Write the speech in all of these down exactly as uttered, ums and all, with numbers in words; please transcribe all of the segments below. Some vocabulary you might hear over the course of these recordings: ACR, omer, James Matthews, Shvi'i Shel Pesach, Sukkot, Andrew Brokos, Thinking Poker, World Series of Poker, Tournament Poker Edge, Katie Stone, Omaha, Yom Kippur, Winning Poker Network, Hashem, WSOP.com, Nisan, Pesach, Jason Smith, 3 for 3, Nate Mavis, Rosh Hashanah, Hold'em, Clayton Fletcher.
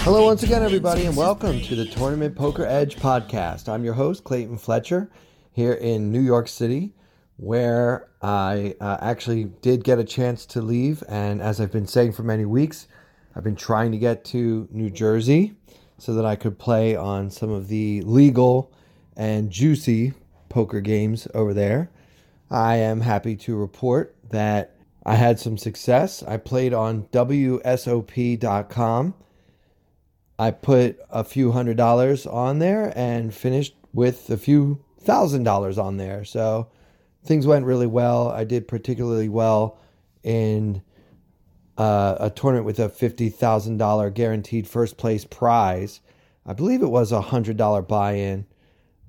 Hello once again, everybody, and welcome to the Tournament Poker Edge podcast. I'm your host, Clayton Fletcher, here in New York City, where I uh, actually did get a chance to leave. And as I've been saying for many weeks, I've been trying to get to New Jersey so that I could play on some of the legal and juicy poker games over there. I am happy to report that I had some success. I played on W S O P dot com. I put a few hundred dollars on there and finished with a few thousand dollars on there. So things went really well. I did particularly well in uh, a tournament with a fifty thousand dollars guaranteed first place prize. I believe it was a one hundred dollars buy-in,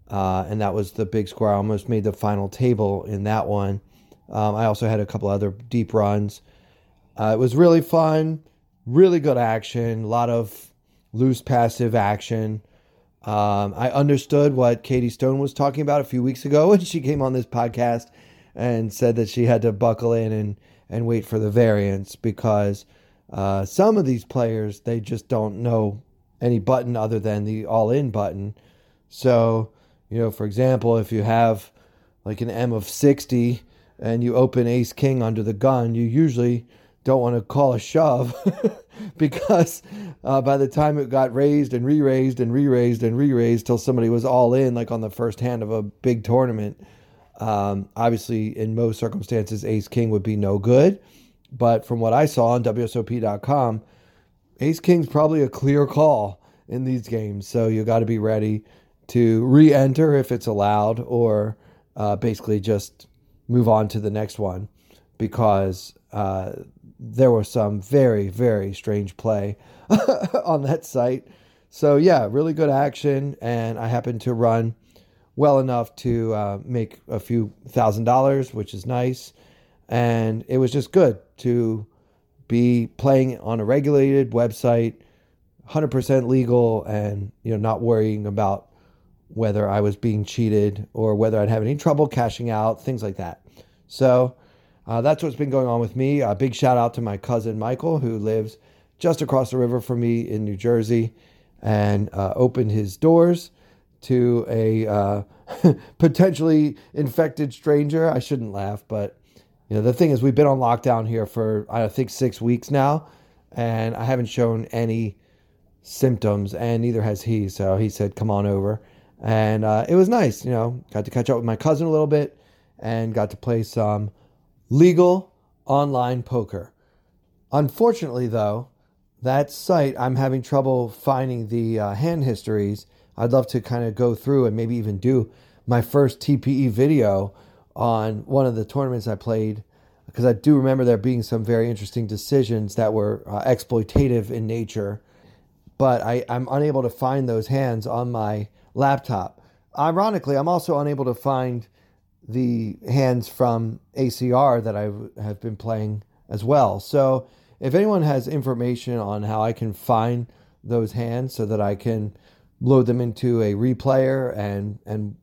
uh, and that was the big score. I almost made the final table in that one. Um, I also had a couple other deep runs. Uh, it was really fun, really good action, a lot of loose passive action. Um, I understood what Katie Stone was talking about a few weeks ago when she came on this podcast and said that she had to buckle in and, and wait for the variance because uh, some of these players, they just don't know any button other than the all-in button. So, you know, for example, if you have like an M of sixty and you open ace-king under the gun, you usually don't want to call a shove because uh, by the time it got raised and re-raised and re-raised and re-raised till somebody was all in, like on the first hand of a big tournament, um, obviously in most circumstances, ace king would be no good. But from what I saw on W S O P dot com, ace king's probably a clear call in these games. So you got to be ready to re-enter if it's allowed, or uh, basically just move on to the next one, because uh, there was some very, very strange play on that site. So yeah, really good action. And I happened to run well enough to uh, make a few thousand dollars, which is nice. And it was just good to be playing on a regulated website, one hundred percent legal, and, you know, not worrying about whether I was being cheated or whether I'd have any trouble cashing out, things like that. So Uh, that's what's been going on with me. A big shout out to my cousin Michael, who lives just across the river from me in New Jersey, and uh, opened his doors to a uh, potentially infected stranger. I shouldn't laugh, but you know the thing is, we've been on lockdown here for I think six weeks now, and I haven't shown any symptoms, and neither has he. So he said, "Come on over," and uh, it was nice. You know, got to catch up with my cousin a little bit, and got to play some legal online poker. Unfortunately, though, that site, I'm having trouble finding the uh, hand histories. I'd love to kind of go through and maybe even do my first T P E video on one of the tournaments I played, because I do remember there being some very interesting decisions that were uh, exploitative in nature. But I, I'm unable to find those hands on my laptop. Ironically, I'm also unable to find the hands from A C R that I have been playing as well. So if anyone has information on how I can find those hands so that I can load them into a replayer and and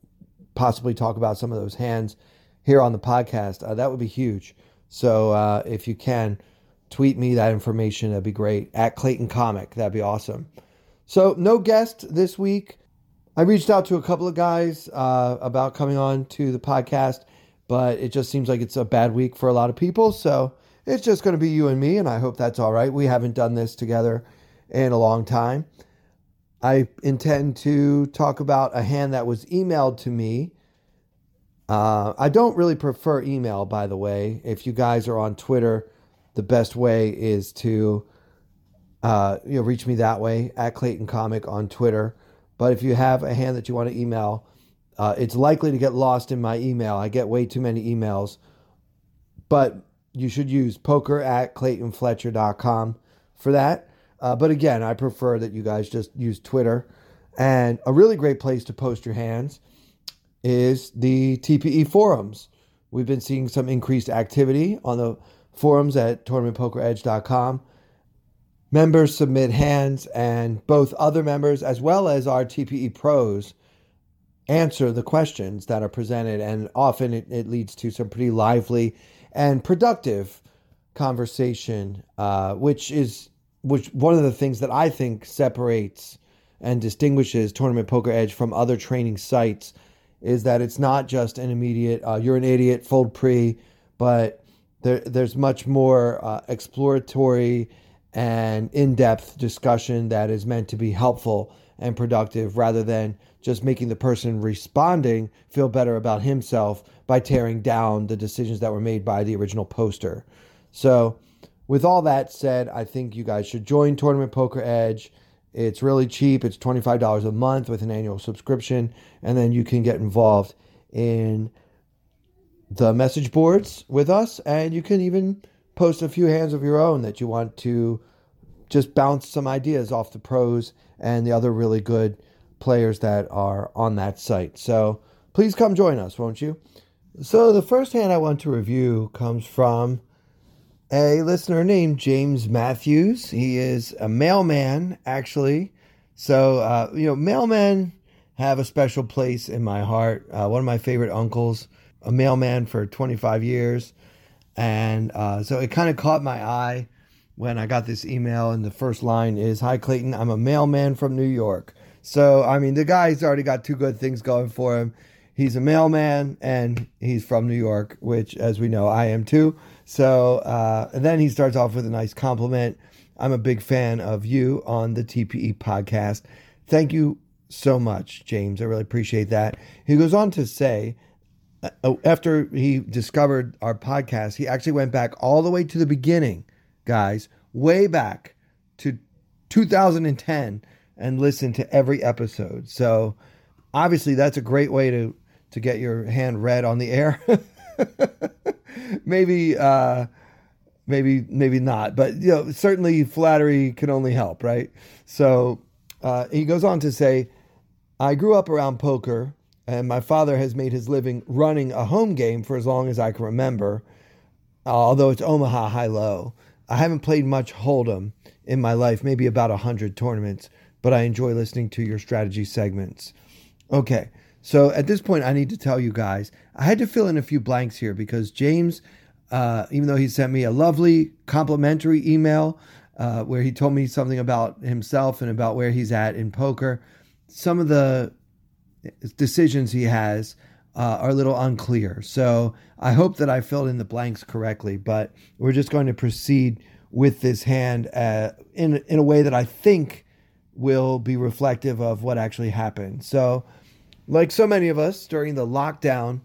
possibly talk about some of those hands here on the podcast, uh, that would be huge. So uh, if you can, tweet me that information. That'd be great. At Clayton Comic. That'd be awesome. So no guest this week. I reached out to a couple of guys uh, about coming on to the podcast, but it just seems like it's a bad week for a lot of people. So it's just going to be you and me, and I hope that's all right. We haven't done this together in a long time. I intend to talk about a hand that was emailed to me. Uh, I don't really prefer email, by the way. If you guys are on Twitter, the best way is to uh, you know, reach me that way, at Clayton Comic on Twitter. But if you have a hand that you want to email, uh, it's likely to get lost in my email. I get way too many emails. But you should use poker at clayton fletcher dot com for that. Uh, but again, I prefer that you guys just use Twitter. And a really great place to post your hands is the T P E forums. We've been seeing some increased activity on the forums at tournament poker edge dot com. Members submit hands, and both other members as well as our T P E pros answer the questions that are presented, and often it, it leads to some pretty lively and productive conversation, uh, which is which one of the things that I think separates and distinguishes Tournament Poker Edge from other training sites is that it's not just an immediate, uh, you're an idiot, fold pre, but there, there's much more uh, exploratory and in-depth discussion that is meant to be helpful and productive, rather than just making the person responding feel better about himself by tearing down the decisions that were made by the original poster. So with all that said, I think you guys should join Tournament Poker Edge. It's really cheap. It's twenty-five dollars a month with an annual subscription. And then you can get involved in the message boards with us. And you can even post a few hands of your own that you want to just bounce some ideas off the pros and the other really good players that are on that site. So please come join us, won't you? So the first hand I want to review comes from a listener named James Matthews. He is a mailman, actually. So, uh, you know, mailmen have a special place in my heart. Uh, one of my favorite uncles, a mailman for twenty-five years. And uh, so it kind of caught my eye when I got this email, and the first line is, "Hi Clayton, I'm a mailman from New York." So, I mean, the guy's already got two good things going for him. He's a mailman and he's from New York, which, as we know, I am too. So, uh, and then he starts off with a nice compliment. "I'm a big fan of you on the T P E podcast." Thank you so much, James. I really appreciate that. He goes on to say, uh, after he discovered our podcast, he actually went back all the way to the beginning, guys, way back to two thousand ten, and listen to every episode. So obviously that's a great way to, to get your hand read on the air. maybe, uh, maybe, maybe not, but you know, certainly flattery can only help, right? So uh, he goes on to say, "I grew up around poker and my father has made his living running a home game for as long as I can remember, although it's Omaha high-low. I haven't played much Hold'em in my life, maybe about one hundred tournaments, but I enjoy listening to your strategy segments." Okay, so at this point, I need to tell you guys, I had to fill in a few blanks here because James, uh, even though he sent me a lovely complimentary email uh, where he told me something about himself and about where he's at in poker, some of the decisions he has Uh, are a little unclear. So I hope that I filled in the blanks correctly, but we're just going to proceed with this hand uh, in, in a way that I think will be reflective of what actually happened. So like so many of us during the lockdown,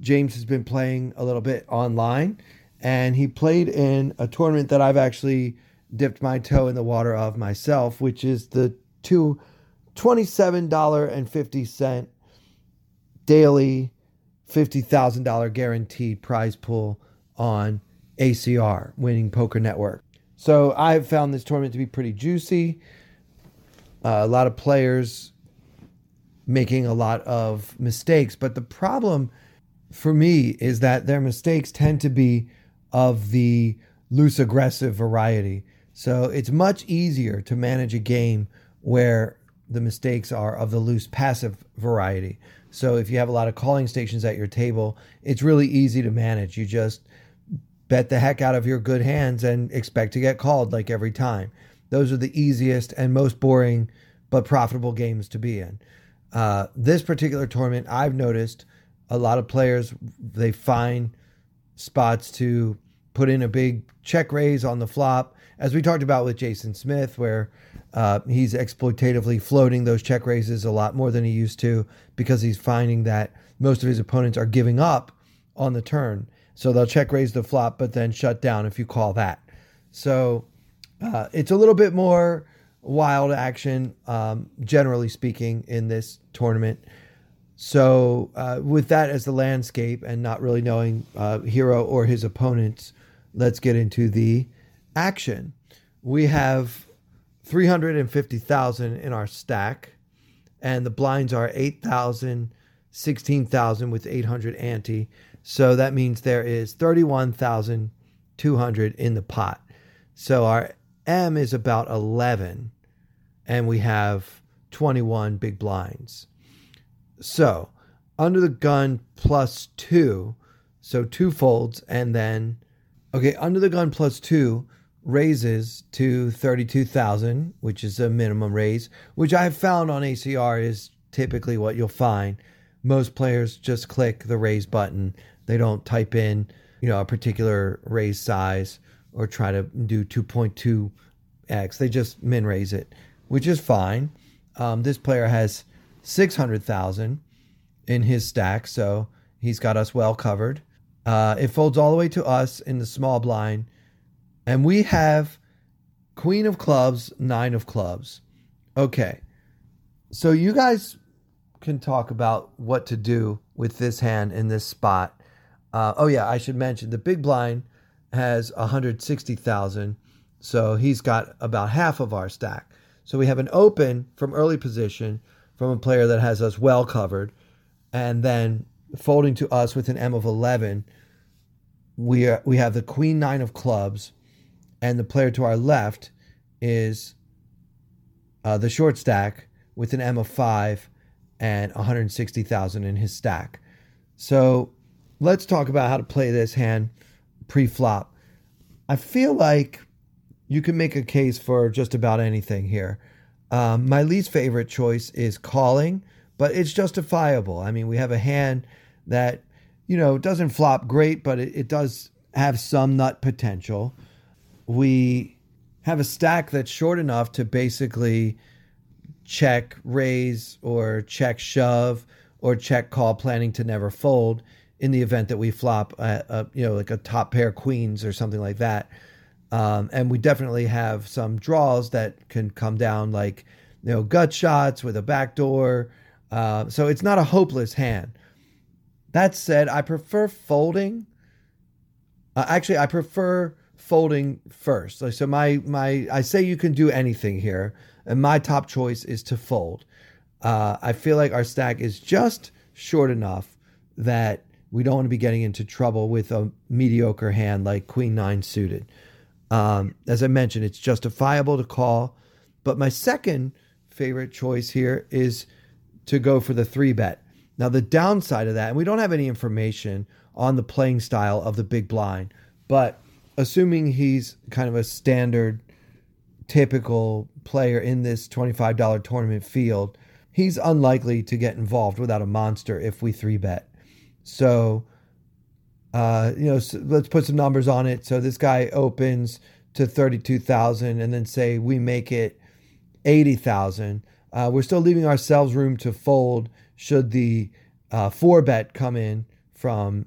James has been playing a little bit online, and he played in a tournament that I've actually dipped my toe in the water of myself, which is the two twenty-seven dollars and fifty cents daily fifty thousand dollars guaranteed prize pool on A C R, Winning Poker Network. So I've found this tournament to be pretty juicy. Uh, a lot of players making a lot of mistakes. But the problem for me is that their mistakes tend to be of the loose-aggressive variety. So it's much easier to manage a game where the mistakes are of the loose-passive variety. So if you have a lot of calling stations at your table, it's really easy to manage. You just bet the heck out of your good hands and expect to get called like every time. Those are the easiest and most boring but profitable games to be in. Uh, this particular tournament, I've noticed a lot of players, they find spots to put in a big check raise on the flop, as we talked about with Jason Smith, where uh, he's exploitatively floating those check raises a lot more than he used to because he's finding that most of his opponents are giving up on the turn. So they'll check raise the flop, but then shut down if you call that. So uh, it's a little bit more wild action, um, generally speaking, in this tournament. So uh, with that as the landscape and not really knowing uh, Hero or his opponents, let's get into the action. We have three hundred fifty thousand in our stack, and the blinds are eight thousand, sixteen thousand with eight hundred ante. So that means there is thirty-one thousand two hundred in the pot. So our M is about eleven, and we have twenty-one big blinds. So under the gun plus two, so two folds, and then, okay, under the gun plus two raises to thirty-two thousand, which is a minimum raise, which I've found on A C R is typically what you'll find. Most players just click the raise button. They don't type in, you know, a particular raise size or try to do two point two x. They just min raise it, which is fine. Um, this player has six hundred thousand in his stack, so he's got us well covered. Uh, it folds all the way to us in the small blind, and we have queen of clubs, nine of clubs. Okay, so you guys can talk about what to do with this hand in this spot. Uh, oh yeah, I should mention the big blind has one hundred sixty thousand, so he's got about half of our stack. So we have an open from early position from a player that has us well covered, and then folding to us with an M of eleven, we are, we have the queen nine of clubs, and the player to our left is uh, the short stack with an M of five and one hundred sixty thousand in his stack. So let's talk about how to play this hand pre-flop. I feel like you can make a case for just about anything here. Um, my least favorite choice is calling, but it's justifiable. I mean, we have a hand that, you know, doesn't flop great, but it, it does have some nut potential. We have a stack that's short enough to basically check raise or check shove or check call, planning to never fold in the event that we flop, a, a, you know, like a top pair queens or something like that. Um, and we definitely have some draws that can come down, like, you know, gut shots with a backdoor. Uh, so it's not a hopeless hand. That said, I prefer folding. Uh, actually, I prefer folding first. So my my I say you can do anything here, and my top choice is to fold. Uh, I feel like our stack is just short enough that we don't want to be getting into trouble with a mediocre hand like queen nine suited. Um, as I mentioned, it's justifiable to call. But my second favorite choice here is to go for the three bet. Now, the downside of that, and we don't have any information on the playing style of the big blind, but assuming he's kind of a standard, typical player in this twenty-five dollars tournament field, he's unlikely to get involved without a monster if we three bet. So, uh, you know, so let's put some numbers on it. So this guy opens to thirty-two thousand, and then say we make it eighty thousand. Uh, we're still leaving ourselves room to fold should the uh, four bet come in from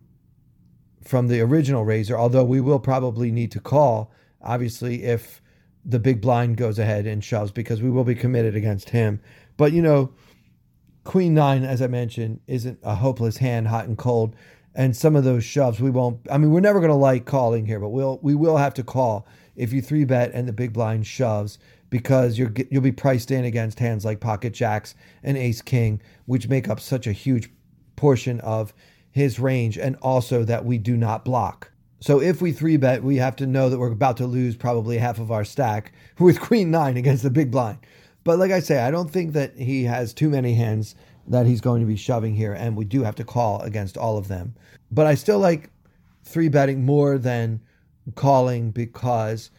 from the original raiser, although we will probably need to call, obviously, if the big blind goes ahead and shoves, because we will be committed against him. But, you know, queen nine, as I mentioned, isn't a hopeless hand, hot and cold. And some of those shoves, we won't, I mean, we're never going to like calling here, but we'll, we will have to call if you three bet and the big blind shoves, because you're, you'll be priced in against hands like pocket jacks and ace king, which make up such a huge portion of his range, and also that we do not block. So if we three bet, we have to know that we're about to lose probably half of our stack with queen nine against the big blind. But like I say, I don't think that he has too many hands that he's going to be shoving here, and we do have to call against all of them. But I still like three betting more than calling, because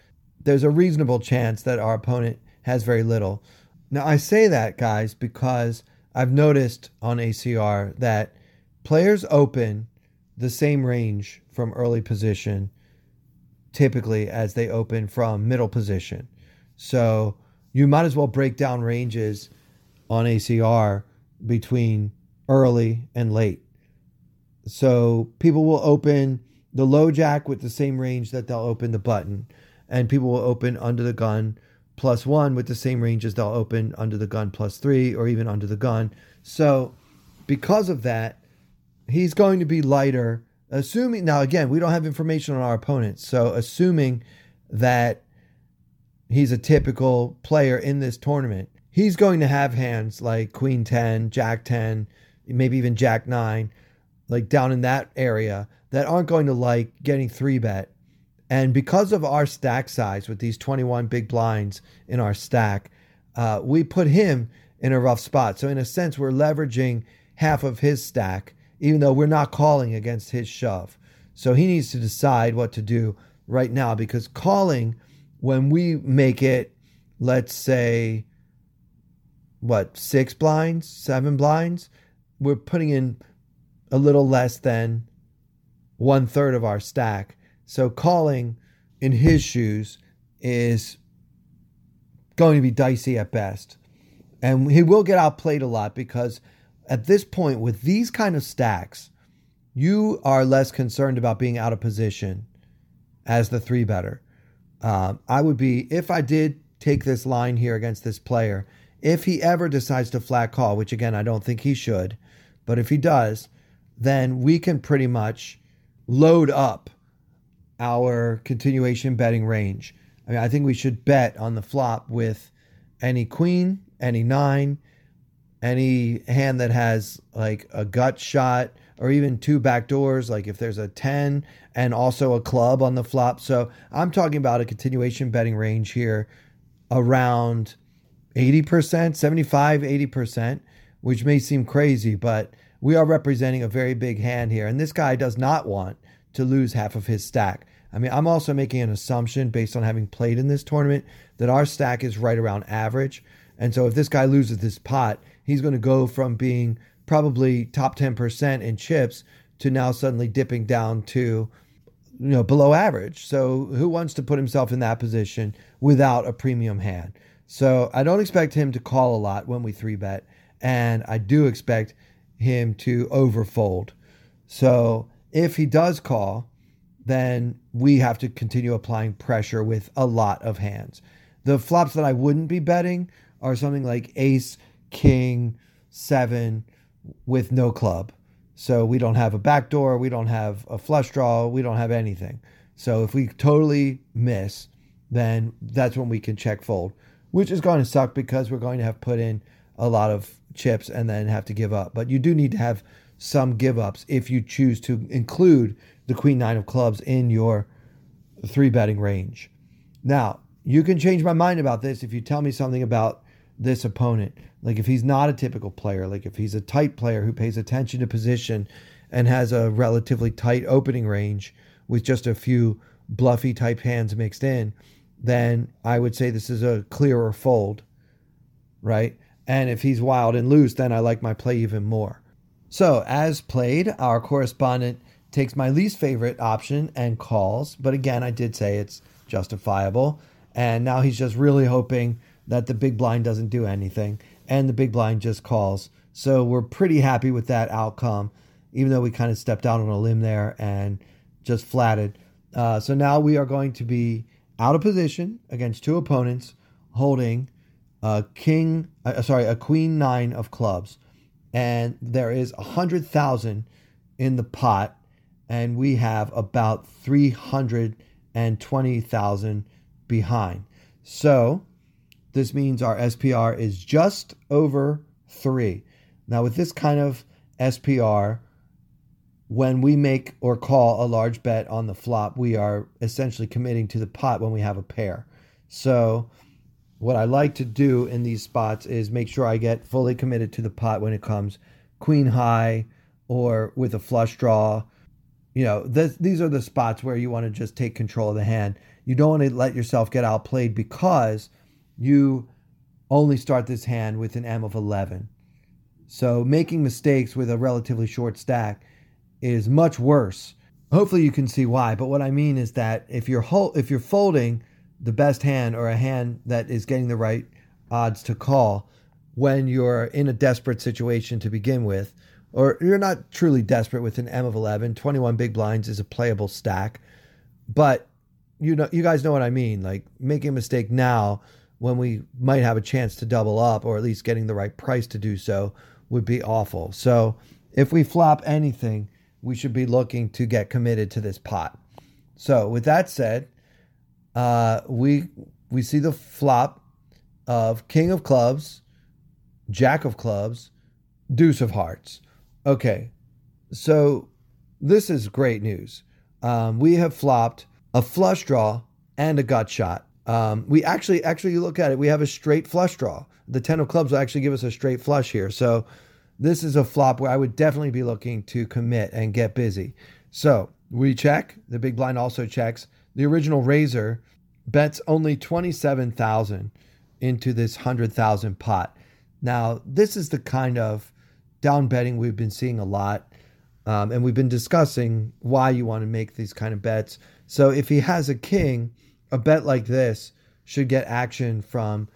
there's a reasonable chance that our opponent has very little. Now, I say that, guys, because I've noticed on A C R that players open the same range from early position typically as they open from middle position. So you might as well break down ranges on A C R between early and late. So people will open the low jack with the same range that they'll open the button. And people will open under the gun plus one with the same range as they'll open under the gun plus three, or even under the gun. So because of that, he's going to be lighter, assuming, now again, we don't have information on our opponents. So assuming that he's a typical player in this tournament, he's going to have hands like Queen ten, Jack ten, maybe even Jack nine, like down in that area that aren't going to like getting three bet. And because of our stack size with these twenty-one big blinds in our stack, uh, we put him in a rough spot. So in a sense, we're leveraging half of his stack, even though we're not calling against his shove. So he needs to decide what to do right now, because calling when we make it, let's say, what, six blinds, seven blinds, we're putting in a little less than one third of our stack. So calling in his shoes is going to be dicey at best. And he will get outplayed a lot, because at this point with these kind of stacks, you are less concerned about being out of position as the three better. Um, I would be, if I did take this line here against this player, if he ever decides to flat call, which again, I don't think he should, but if he does, then we can pretty much load up our continuation betting range. I mean, I think we should bet on the flop with any queen, any nine, any hand that has like a gut shot, or even two back doors, like if there's a ten and also a club on the flop. So I'm talking about a continuation betting range here around eighty percent, seventy-five, eighty percent, which may seem crazy, but we are representing a very big hand here. And this guy does not want to lose half of his stack. I mean, I'm also making an assumption based on having played in this tournament that our stack is right around average. And so if this guy loses this pot, he's going to go from being probably top ten percent in chips to now suddenly dipping down to, you know, below average. So who wants to put himself in that position without a premium hand? So I don't expect him to call a lot when we three bet. And I do expect him to overfold. So if he does call, then we have to continue applying pressure with a lot of hands. The flops that I wouldn't be betting are something like ace, king, seven with no club. So we don't have a backdoor, we don't have a flush draw, we don't have anything. So if we totally miss, then that's when we can check fold, which is going to suck because we're going to have put in a lot of chips and then have to give up. But you do need to have some give ups if you choose to include the queen nine of clubs in your three betting range. Now, you can change my mind about this if you tell me something about this opponent. Like if he's not a typical player, like if he's a tight player who pays attention to position and has a relatively tight opening range with just a few bluffy type hands mixed in, then I would say this is a clearer fold, right? And if he's wild and loose, then I like my play even more. So as played, our correspondent takes my least favorite option and calls. But again, I did say it's justifiable. And now he's just really hoping that the big blind doesn't do anything. And the big blind just calls. So we're pretty happy with that outcome, even though we kind of stepped out on a limb there and just flatted. Uh, so now we are going to be out of position against two opponents holding a king, uh, sorry, a queen nine of clubs. And there is one hundred thousand in the pot, and we have about three hundred twenty thousand behind. So this means our S P R is just over three. Now, with this kind of S P R, when we make or call a large bet on the flop, we are essentially committing to the pot when we have a pair. So what I like to do in these spots is make sure I get fully committed to the pot when it comes queen high or with a flush draw. You know, this, these are the spots where you want to just take control of the hand. You don't want to let yourself get outplayed because you only start this hand with an M of eleven. So making mistakes with a relatively short stack is much worse. Hopefully you can see why. But what I mean is that if you're ho- if you're folding the best hand or a hand that is getting the right odds to call when you're in a desperate situation to begin with, or you're not truly desperate with an M of eleven, twenty-one big blinds is a playable stack, but you know, you guys know what I mean, like making a mistake now when we might have a chance to double up or at least getting the right price to do so would be awful. So if we flop anything, we should be looking to get committed to this pot. So with that said, Uh, we we see the flop of king of clubs jack of clubs, deuce of hearts. Okay, so this is great news. Um, we have flopped a flush draw and a gut shot. Um, we actually, actually you look at it, we have a straight flush draw. The ten of clubs will actually give us a straight flush here. So this is a flop where I would definitely be looking to commit and get busy. So we check. The big blind also checks. The original raiser bets only twenty-seven thousand into this one hundred thousand pot. Now, this is the kind of down betting we've been seeing a lot. Um, and we've been discussing why you want to make these kind of bets. So if he has a king, a bet like this should get action from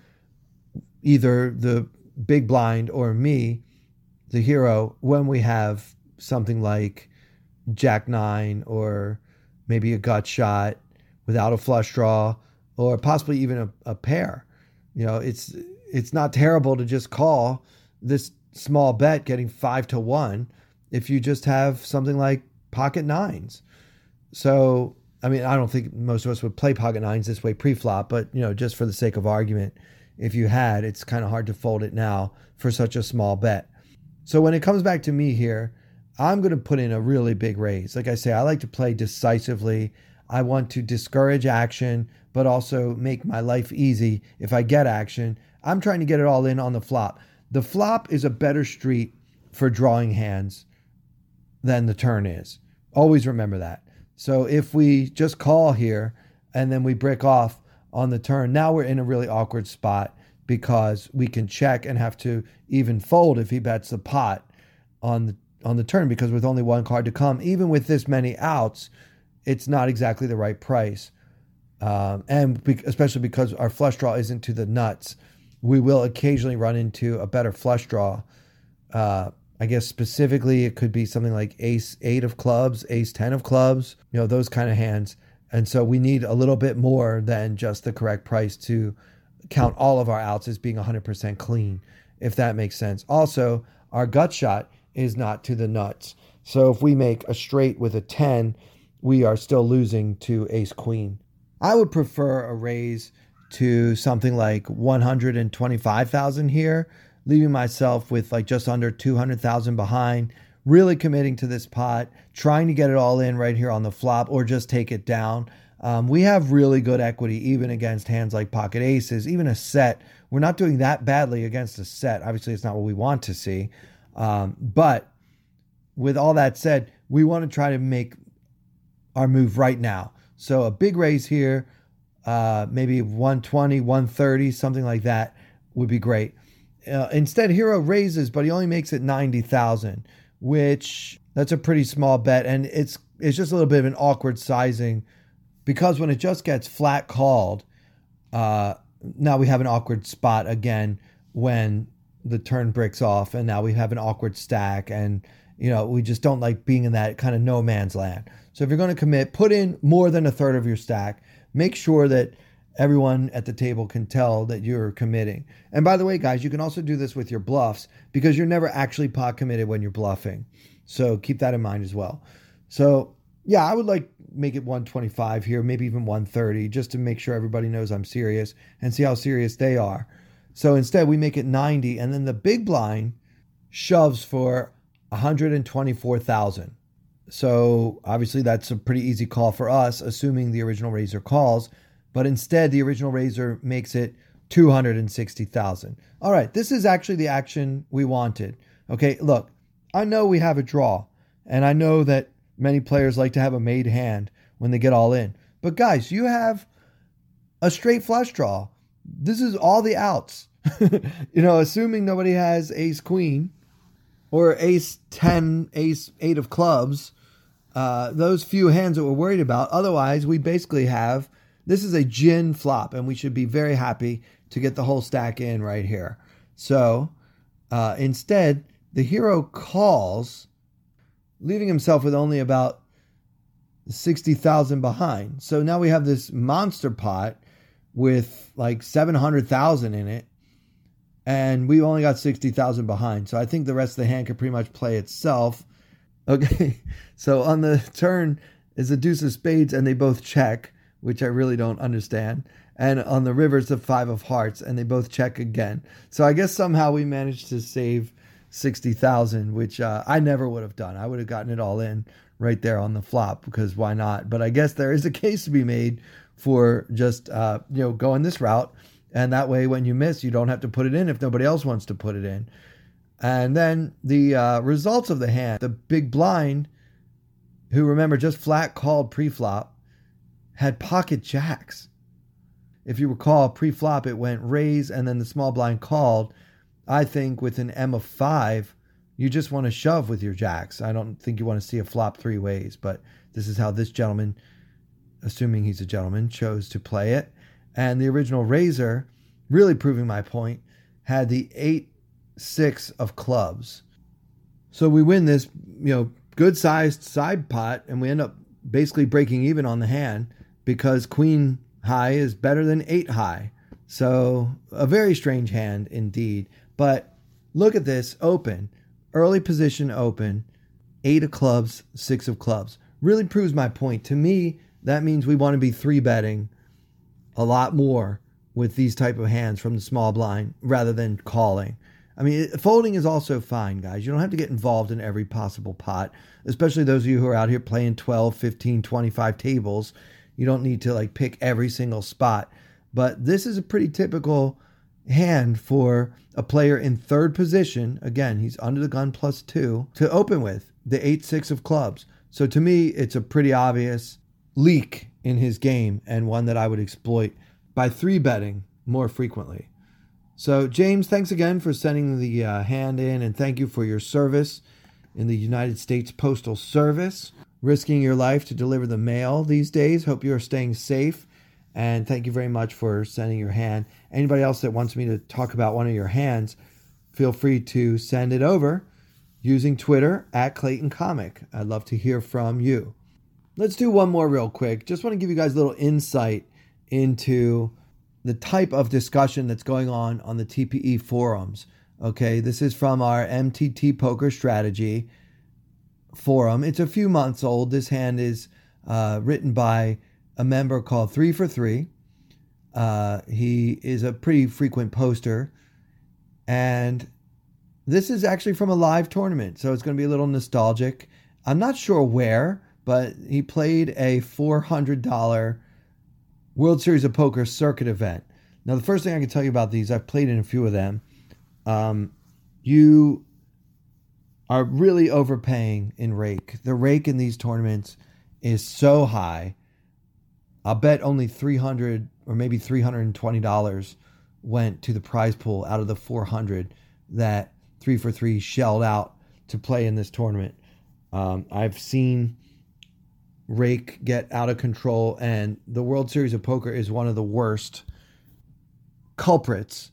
either the big blind or me, the hero, when we have something like jack nine or maybe a gut shot without a flush draw or possibly even a, a pair. You know, it's it's not terrible to just call this small bet getting five to one if you just have something like pocket nines. So, I mean, I don't think most of us would play pocket nines this way pre-flop, but, you know, just for the sake of argument, if you had, it's kind of hard to fold it now for such a small bet. So when it comes back to me here, I'm going to put in a really big raise. Like I say, I like to play decisively. I want to discourage action, but also make my life easy if I get action. I'm trying to get it all in on the flop. The flop is a better street for drawing hands than the turn is. Always remember that. So if we just call here and then we brick off on the turn, now we're in a really awkward spot because we can check and have to even fold if he bets the pot on the on the turn, because with only one card to come, even with this many outs, it's not exactly the right price. Um, and be- especially because our flush draw isn't to the nuts, we will occasionally run into a better flush draw. Uh, I guess specifically it could be something like ace eight of clubs, ace ten of clubs, you know, those kind of hands. And so we need a little bit more than just the correct price to count all of our outs as being one hundred percent clean, if that makes sense. Also, our gut shot is not to the nuts. So if we make a straight with a ten, we are still losing to ace queen. I would prefer a raise to something like one hundred twenty-five thousand here, leaving myself with like just under two hundred thousand behind, really committing to this pot, trying to get it all in right here on the flop or just take it down. Um, we have really good equity even against hands like pocket aces, even a set. We're not doing that badly against a set. Obviously, it's not what we want to see. Um, but with all that said, we want to try to make our move right now. So a big raise here, uh, maybe one twenty, one thirty, something like that would be great. Uh, instead, hero raises, but he only makes it ninety thousand, which that's a pretty small bet. And it's it's just a little bit of an awkward sizing because when it just gets flat called, uh, now we have an awkward spot again when the turn bricks off and now we have an awkward stack. And, you know, we just don't like being in that kind of no man's land. So if you're going to commit, put in more than a third of your stack. Make sure that everyone at the table can tell that you're committing. And by the way, guys, you can also do this with your bluffs because you're never actually pot committed when you're bluffing. So keep that in mind as well. So yeah, I would like make it one twenty-five here, maybe even one thirty, just to make sure everybody knows I'm serious and see how serious they are. So instead we make it ninety and then the big blind shoves for one hundred twenty-four thousand. So obviously that's a pretty easy call for us, assuming the original raiser calls. But instead, the original raiser makes it two hundred sixty thousand. All right, this is actually the action we wanted. Okay, look, I know we have a draw, and I know that many players like to have a made hand when they get all in. But guys, you have a straight flush draw. This is all the outs. You know, assuming nobody has ace queen or ace ten, ace eight of clubs, uh, those few hands that we're worried about. Otherwise, we basically have... This is a gin flop, and we should be very happy to get the whole stack in right here. So uh, instead, the hero calls, leaving himself with only about sixty thousand behind. So now we have this monster pot with like seven hundred thousand in it, and we only got sixty thousand behind. So I think the rest of the hand could pretty much play itself. Okay, so on the turn is a deuce of spades, and they both check, which I really don't understand. and on the river it's the five of hearts, and they both check again. So I guess somehow we managed to save sixty thousand, which uh, I never would have done. I would have gotten it all in right there on the flop, because why not? But I guess there is a case to be made for just uh, you know going this route, and that way when you miss, you don't have to put it in if nobody else wants to put it in. And then the uh, results of the hand, the big blind, who remember just flat called pre-flop, had pocket jacks. If you recall, pre-flop it went raise and then the small blind called. I think with an M of five, you just want to shove with your jacks. I don't think you want to see a flop three ways, but this is how this gentleman, assuming he's a gentleman, chose to play it. And the original raiser, really proving my point, had the eight, six of clubs. So we win this, you know, good sized side pot, and we end up basically breaking even on the hand because queen high is better than eight high. So a very strange hand indeed. But look at this open, early position open, eight of clubs, six of clubs. Really proves my point. To me, that means we want to be three betting a lot more with these type of hands from the small blind rather than calling. I mean, folding is also fine, guys. You don't have to get involved in every possible pot, especially those of you who are out here playing twelve, fifteen, twenty-five tables. You don't need to like pick every single spot. But this is a pretty typical hand for a player in third position. Again, he's under the gun plus two to open with the eight, six of clubs. So to me, it's a pretty obvious leak in his game and one that I would exploit by three betting more frequently. So James, thanks again for sending the uh, hand in, and thank you for your service in the United States Postal Service, risking your life to deliver the mail these days. Hope you're staying safe, and thank you very much for sending your hand. Anybody else that wants me to talk about one of your hands, feel free to send it over using Twitter at Clayton Comic. I'd love to hear from you. Let's do one more real quick. Just want to give you guys a little insight into the type of discussion that's going on on the T P E forums. Okay, this is from our M T T Poker Strategy forum. It's a few months old. This hand is uh, written by a member called three for three. Uh, he is a pretty frequent poster. And this is actually from a live tournament, so it's going to be a little nostalgic. I'm not sure where, but he played a four hundred dollars World Series of Poker circuit event. Now, the first thing I can tell you about these, I've played in a few of them. Um, you are really overpaying in rake. The rake in these tournaments is so high. I'll bet only three hundred dollars or maybe three hundred twenty dollars went to the prize pool out of the four hundred dollars that three for three shelled out to play in this tournament. Um, I've seen rake get out of control, and the World Series of Poker is one of the worst culprits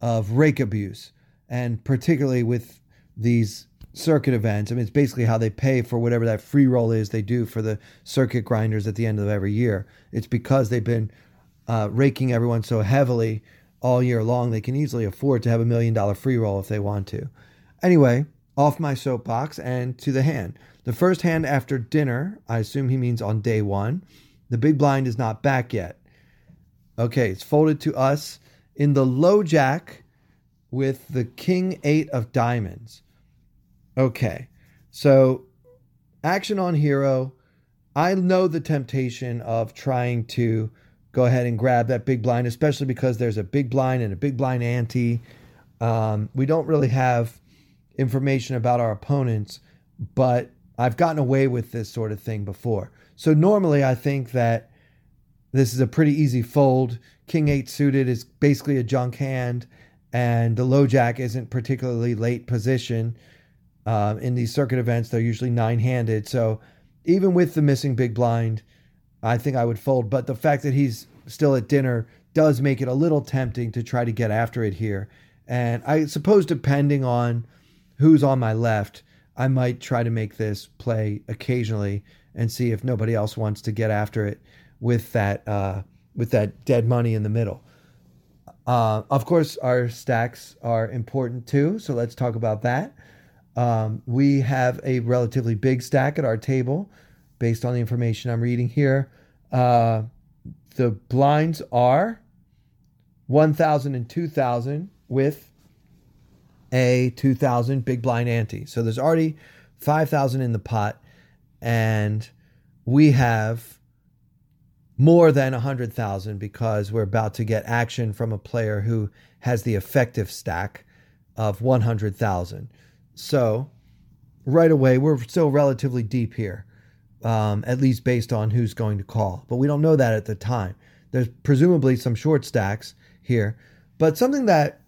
of rake abuse, and particularly with these circuit events. I mean, it's basically how they pay for whatever that free roll is they do for the circuit grinders at the end of every year. It's because they've been uh, raking everyone so heavily all year long, they can easily afford to have a million dollar free roll if they want to. Anyway, off my soapbox and to the hand. The first hand after dinner, I assume he means on day one, the big blind is not back yet. Okay, it's folded to us in the low jack with the king eight of diamonds. Okay, so action on hero. I know the temptation of trying to go ahead and grab that big blind, especially because there's a big blind and a big blind ante. Um, we don't really have information about our opponents, but I've gotten away with this sort of thing before. So normally I think that this is a pretty easy fold. King eight suited is basically a junk hand, and the low jack isn't particularly late position. Um, in these circuit events, they're usually nine-handed. So even with the missing big blind, I think I would fold. But the fact that he's still at dinner does make it a little tempting to try to get after it here. And I suppose depending on who's on my left, I might try to make this play occasionally and see if nobody else wants to get after it with that uh, with that dead money in the middle. Uh, of course, our stacks are important too, so let's talk about that. Um, we have a relatively big stack at our table, based on the information I'm reading here. Uh, the blinds are one thousand and two thousand with a two thousand big blind ante. So there's already five thousand in the pot, and we have more than one hundred thousand because we're about to get action from a player who has the effective stack of one hundred thousand. So right away, we're still relatively deep here, um, at least based on who's going to call. But we don't know that at the time. There's presumably some short stacks here. But something that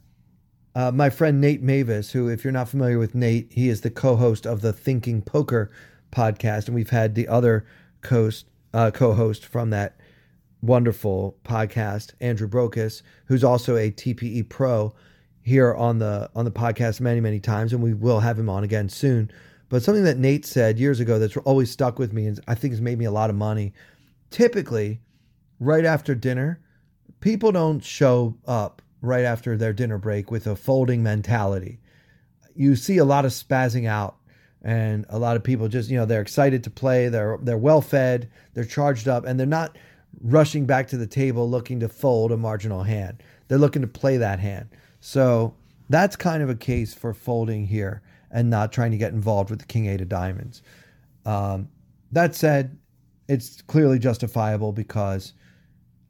uh, my friend Nate Mavis, who, if you're not familiar with Nate, he is the co-host of the Thinking Poker podcast. And we've had the other co-host, uh, co-host from that wonderful podcast, Andrew Brokos, who's also a T P E pro here on the on the podcast many, many times. And we will have him on again soon. But something that Nate said years ago that's always stuck with me and I think has made me a lot of money. Typically, right after dinner, people don't show up right after their dinner break with a folding mentality. You see a lot of spazzing out and a lot of people just, you know, they're excited to play, they're they're well fed, they're charged up, and they're not rushing back to the table looking to fold a marginal hand. They're looking to play that hand. So that's kind of a case for folding here and not trying to get involved with the king eight of diamonds. Um, that said, it's clearly justifiable because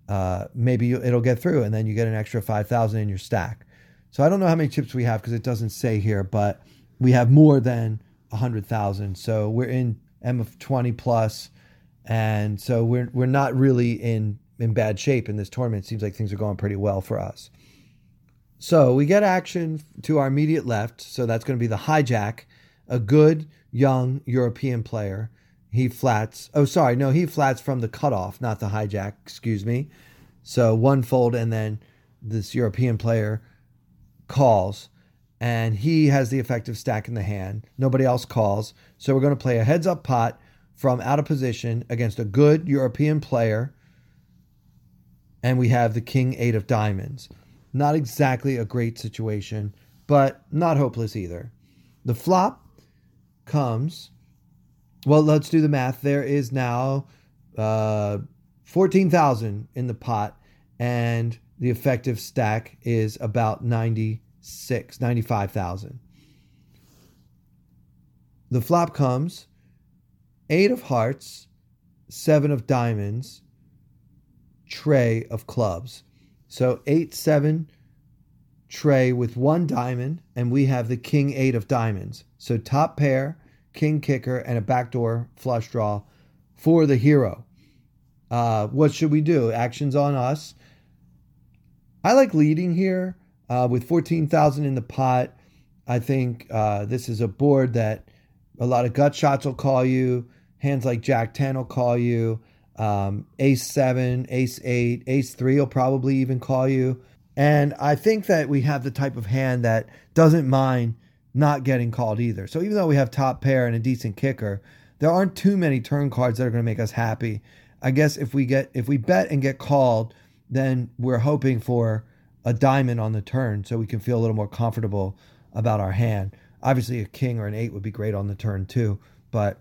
Uh, maybe you, it'll get through and then you get an extra five thousand in your stack. So I don't know how many chips we have because it doesn't say here, but we have more than one hundred thousand. So we're in M of twenty plus, and so we're we're not really in, in bad shape in this tournament. It seems like things are going pretty well for us. So we get action to our immediate left. So that's going to be the hijack, a good young European player. He flats. Oh, sorry. No, he flats from the cutoff, not the hijack. Excuse me. So one fold, and then this European player calls, and he has the effective stack in the hand. Nobody else calls. So we're going to play a heads up pot from out of position against a good European player. And we have the king eight of diamonds. Not exactly a great situation, but not hopeless either. The flop comes. Well, let's do the math. There is now uh, fourteen thousand in the pot, and the effective stack is about ninety-six, ninety-five thousand. The flop comes eight of hearts, seven of diamonds, tray of clubs. So eight, seven, tray with one diamond, and we have the king eight of diamonds. So top pair, king kicker, and a backdoor flush draw for the hero. Uh, what should we do? Actions on us. I like leading here uh, with fourteen thousand in the pot. I think uh, this is a board that a lot of gut shots will call you. Hands like Jack ten will call you. Um, ace seven, ace eight, ace three will probably even call you. And I think that we have the type of hand that doesn't mind not getting called either. So even though we have top pair and a decent kicker, there aren't too many turn cards that are going to make us happy. I guess if we get if we bet and get called, then we're hoping for a diamond on the turn so we can feel a little more comfortable about our hand. Obviously a king or an eight would be great on the turn too, but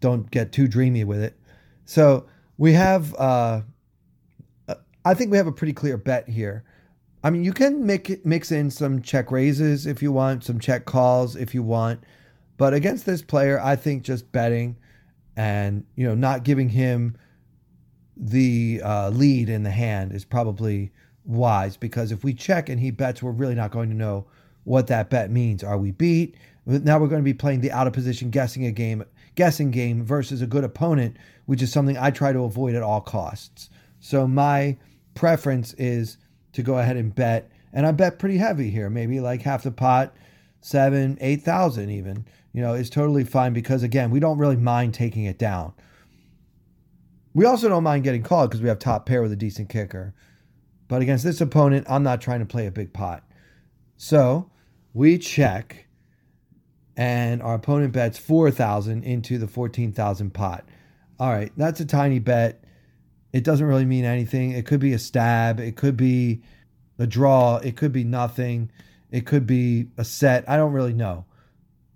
don't get too dreamy with it. So we have, uh, I think we have a pretty clear bet here. I mean, you can make it, mix in some check raises if you want, some check calls if you want. But against this player, I think just betting and, you know, not giving him the uh, lead in the hand is probably wise, because if we check and he bets, we're really not going to know what that bet means. Are we beat? Now we're going to be playing the out of position guessing a game, guessing game versus a good opponent, which is something I try to avoid at all costs. So my preference is to go ahead and bet. And I bet pretty heavy here, maybe like half the pot, seven, eight thousand even, you know, is totally fine because, again, we don't really mind taking it down. We also don't mind getting called because we have top pair with a decent kicker. But against this opponent, I'm not trying to play a big pot. So we check, and our opponent bets four thousand into the fourteen thousand pot. All right, that's a tiny bet. It doesn't really mean anything. It could be a stab. It could be a draw. It could be nothing. It could be a set. I don't really know.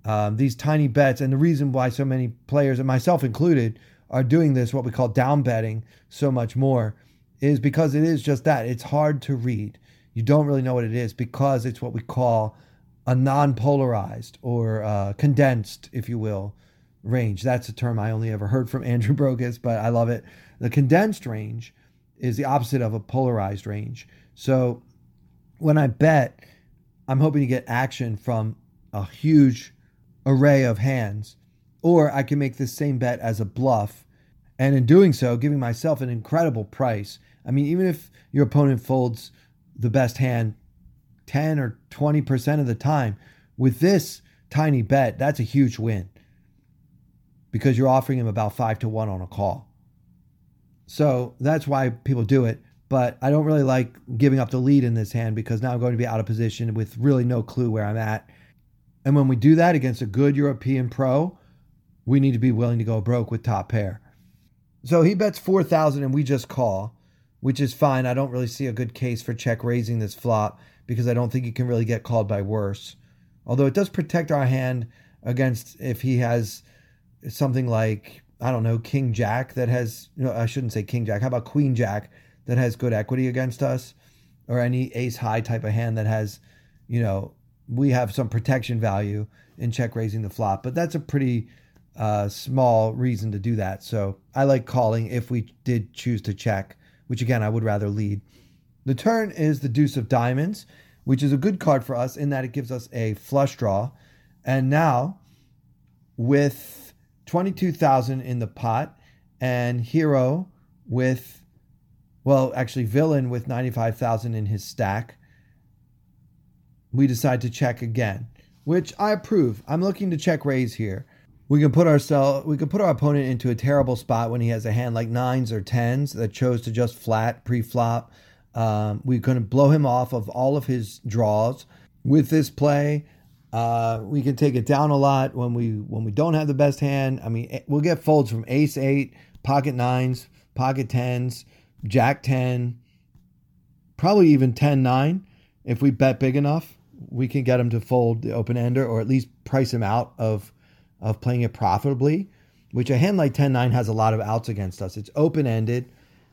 Um, these tiny bets, and the reason why so many players, and myself included, are doing this, what we call down betting, so much more, is because it is just that. It's hard to read. You don't really know what it is because it's what we call a non-polarized or uh, condensed, if you will, range. That's a term I only ever heard from Andrew Brokos, but I love it. The condensed range is the opposite of a polarized range. So when I bet, I'm hoping to get action from a huge array of hands, or I can make this same bet as a bluff. And in doing so, giving myself an incredible price. I mean, even if your opponent folds the best hand ten or twenty percent of the time, with this tiny bet, that's a huge win because you're offering him about five to one on a call. So that's why people do it. But I don't really like giving up the lead in this hand because now I'm going to be out of position with really no clue where I'm at. And when we do that against a good European pro, we need to be willing to go broke with top pair. So he bets four thousand and we just call, which is fine. I don't really see a good case for check raising this flop because I don't think he can really get called by worse. Although it does protect our hand against if he has something like, I don't know, King Jack that has, you know, I shouldn't say King Jack. How about Queen Jack that has good equity against us, or any ace high type of hand that has, you know, we have some protection value in check raising the flop, but that's a pretty uh, small reason to do that. So I like calling if we did choose to check, which again, I would rather lead. The turn is the deuce of diamonds, which is a good card for us in that it gives us a flush draw. And now with twenty-two thousand in the pot and hero with, well, actually villain with ninety-five thousand in his stack, we decide to check again, which I approve. I'm looking to check raise here. We can put ourselves, we can put our opponent into a terrible spot when he has a hand like nines or tens that chose to just flat pre-flop. Um, we can blow him off of all of his draws with this play. Uh, we can take it down a lot when we when we don't have the best hand. I mean, we'll get folds from ace eight, pocket nines, pocket tens, jack ten, probably even ten nine. If we bet big enough, we can get him to fold the open ender or at least price him out of of playing it profitably, which a hand like ten nine has a lot of outs against us. It's open-ended,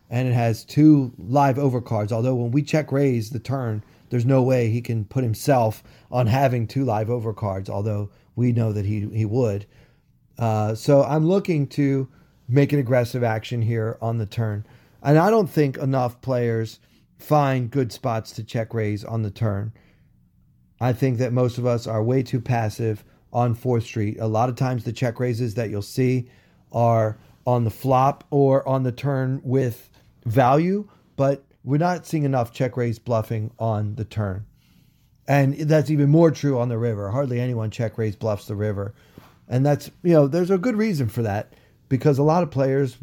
and it has two live overcards, although when we check raise the turn, there's no way he can put himself on having two live overcards, although we know that he, he would. Uh, so I'm looking to make an aggressive action here on the turn. And I don't think enough players find good spots to check raise on the turn. I think that most of us are way too passive on fourth Street. A lot of times the check raises that you'll see are on the flop or on the turn with value, but we're not seeing enough check raise bluffing on the turn. And that's even more true on the river. Hardly anyone check raise bluffs the river. And that's, you know, there's a good reason for that because a lot of players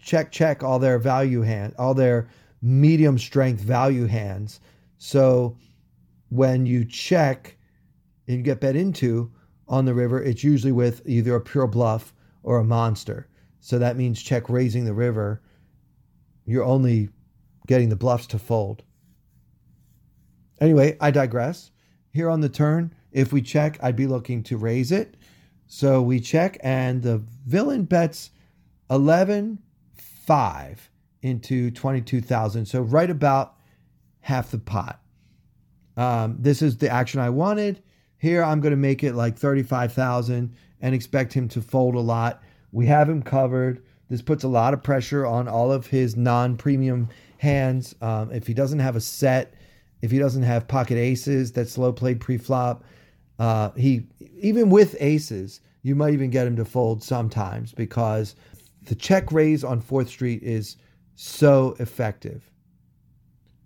check, check all their value hand, all their medium strength value hands. So when you check and you get bet into on the river, it's usually with either a pure bluff or a monster. So that means check raising the river. You're only getting the bluffs to fold. Anyway, I digress. Here on the turn, if we check, I'd be looking to raise it. So we check and the villain bets eleven five into twenty-two thousand. So right about half the pot. Um, this is the action I wanted. Here, I'm going to make it like thirty-five thousand and expect him to fold a lot. We have him covered. This puts a lot of pressure on all of his non-premium hands. Um, if he doesn't have a set, if he doesn't have pocket aces that slow played pre-flop, uh, he even with aces, you might even get him to fold sometimes because the check raise on fourth Street is so effective.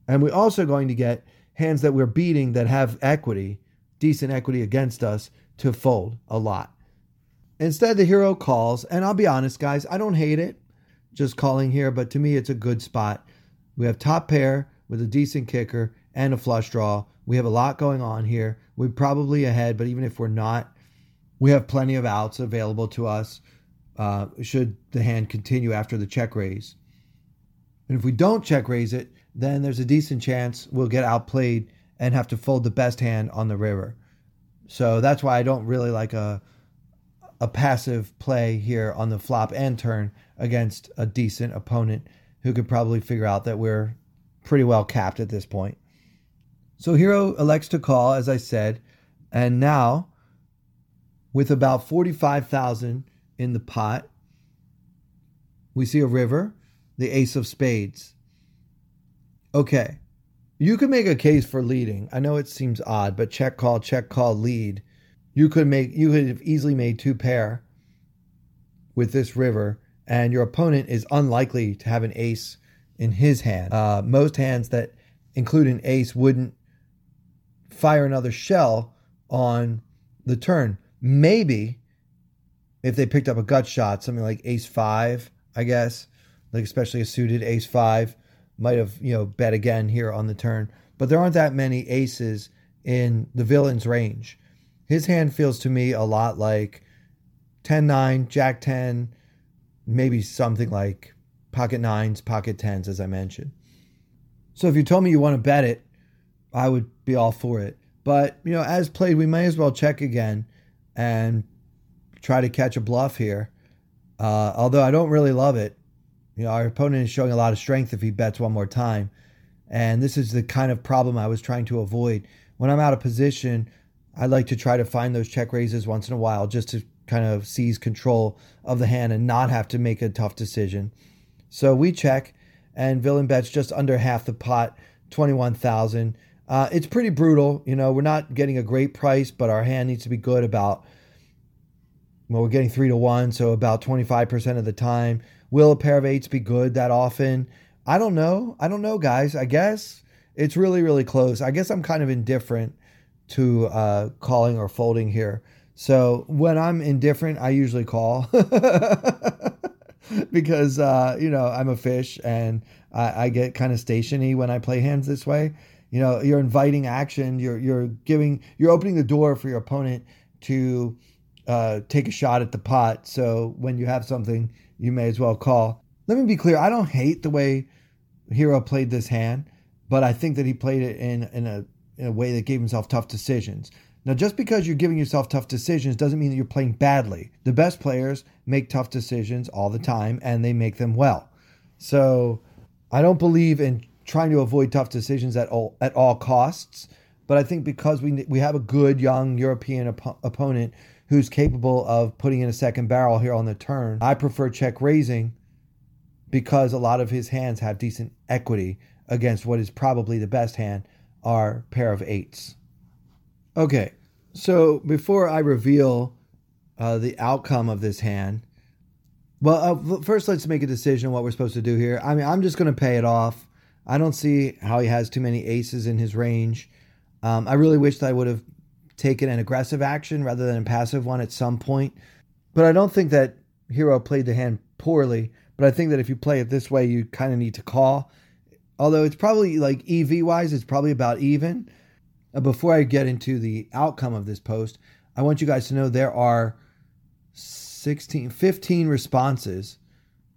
And we're also going to get hands that we're beating that have equity, decent equity against us to fold a lot. Instead, the hero calls, and I'll be honest, guys, I don't hate it, just calling here, but to me, it's a good spot. We have top pair with a decent kicker and a flush draw. We have a lot going on here. We're probably ahead, but even if we're not, we have plenty of outs available to us uh, should the hand continue after the check raise. And if we don't check raise it, then there's a decent chance we'll get outplayed and have to fold the best hand on the river. So that's why I don't really like a a passive play here on the flop and turn against a decent opponent who could probably figure out that we're pretty well capped at this point. So Hero elects to call, as I said, and now with about forty-five thousand in the pot, we see a river, the ace of spades. Okay, you could make a case for leading. I know it seems odd, but check call, check call, lead. You could make, you could have easily made two pair with this river, and your opponent is unlikely to have an ace in his hand. Uh, most hands that include an ace wouldn't fire another shell on the turn. Maybe if they picked up a gut shot, something like ace five, I guess, like especially a suited ace five, might have, you know, bet again here on the turn. But there aren't that many aces in the villain's range. His hand feels to me a lot like ten nine, jack ten, maybe something like pocket nines, pocket tens, as I mentioned. So if you told me you want to bet it, I would be all for it. But, you know, as played, we may as well check again and try to catch a bluff here. Uh, although I don't really love it. You know, our opponent is showing a lot of strength if he bets one more time. And this is the kind of problem I was trying to avoid. When I'm out of position, I like to try to find those check raises once in a while just to kind of seize control of the hand and not have to make a tough decision. So we check, and villain bets just under half the pot, twenty-one thousand. Uh, it's pretty brutal. You know, we're not getting a great price, but our hand needs to be good about, well, we're getting three to one, so about twenty-five percent of the time. Will a pair of eights be good that often? I don't know. I don't know, guys. I guess it's really, really close. I guess I'm kind of indifferent to uh, calling or folding here. So when I'm indifferent, I usually call because, uh, you know, I'm a fish and I, I get kind of stationy when I play hands this way. You know, you're inviting action. You're, you're giving, you're opening the door for your opponent to uh, take a shot at the pot. So when you have something, you may as well call. Let me be clear. I don't hate the way Hero played this hand, but I think that he played it in, in a, in a way that gave himself tough decisions. Now, just because you're giving yourself tough decisions doesn't mean that you're playing badly. The best players make tough decisions all the time, and they make them well. So I don't believe in trying to avoid tough decisions at all, at all costs. But I think because we we have a good young European op- opponent who's capable of putting in a second barrel here on the turn, I prefer check raising because a lot of his hands have decent equity against what is probably the best hand, our pair of eights. Okay, so before I reveal uh, the outcome of this hand, well, uh, first let's make a decision on what we're supposed to do here. I mean, I'm just going to pay it off. I don't see how he has too many aces in his range. Um, I really wish that I would have taken an aggressive action rather than a passive one at some point. But I don't think that Hero played the hand poorly. But I think that if you play it this way, you kind of need to call. Although it's probably like E V-wise, it's probably about even. Before I get into the outcome of this post, I want you guys to know there are sixteen, fifteen responses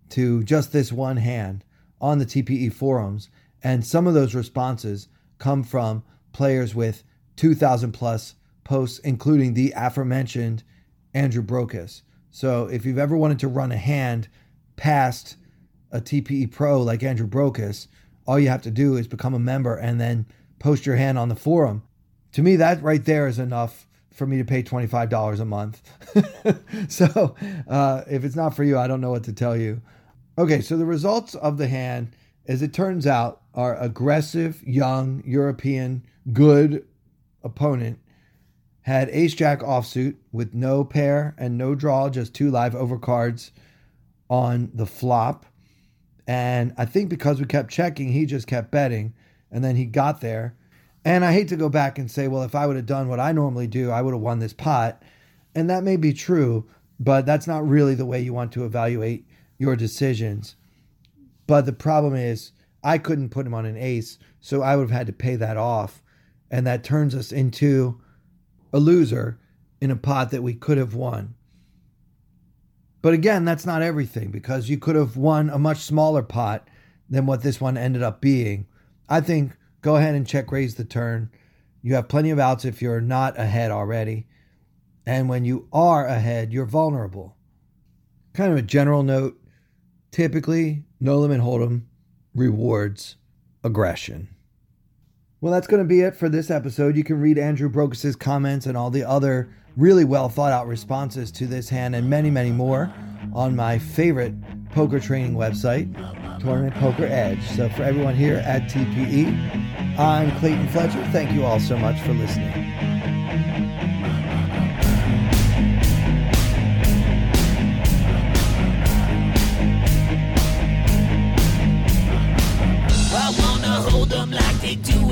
to just this one hand on the T P E forums. And some of those responses come from players with two thousand plus posts, including the aforementioned Andrew Brokos. So if you've ever wanted to run a hand past a T P E pro like Andrew Brokos, all you have to do is become a member and then post your hand on the forum. To me, that right there is enough for me to pay twenty-five dollars a month. So uh, if it's not for you, I don't know what to tell you. Okay, so the results of the hand, as it turns out, our aggressive, young, European, good opponent had ace-jack offsuit with no pair and no draw, just two live overcards on the flop. And I think because we kept checking, he just kept betting. And then he got there. And I hate to go back and say, well, if I would have done what I normally do, I would have won this pot. And that may be true, but that's not really the way you want to evaluate your decisions. But the problem is I couldn't put him on an ace, so I would have had to pay that off. And that turns us into a loser in a pot that we could have won. But again, that's not everything, because you could have won a much smaller pot than what this one ended up being. I think go ahead and check raise the turn. You have plenty of outs if you're not ahead already. And when you are ahead, you're vulnerable. Kind of a general note, typically no limit hold'em rewards aggression. Well, that's going to be it for this episode. You can read Andrew Brokos' comments and all the other really well thought out responses to this hand and many, many more on my favorite poker training website, Tournament Poker Edge. So for everyone here at T P E, I'm Clayton Fletcher. Thank you all so much for listening.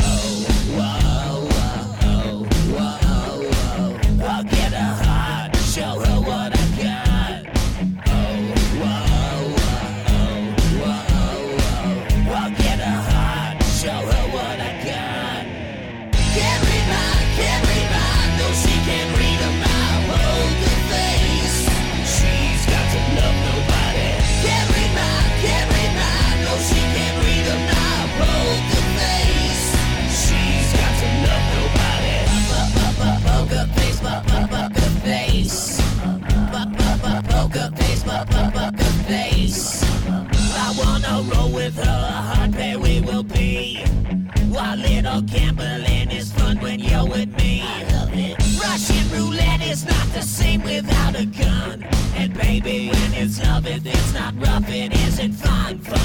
Oh, whoa, oh, whoa, oh, whoa. I'll get her heart, show her what I got. Oh, whoa, oh, whoa, whoa. I'll get her heart, show her what I got. Can't read my, can't read my, no she can't read my poker face. She's got to love nobody. Can't read my, can't read my, no she can't read my poker face. She's got to love nobody. Poker face, poker face. Poker face, poker face. I wanna roll with her, a hot pair we will be. While little gambling is fun when you're with me. I love it. Russian roulette is not the same without a gun. And baby, when it's love, it, it's not rough, it isn't fun.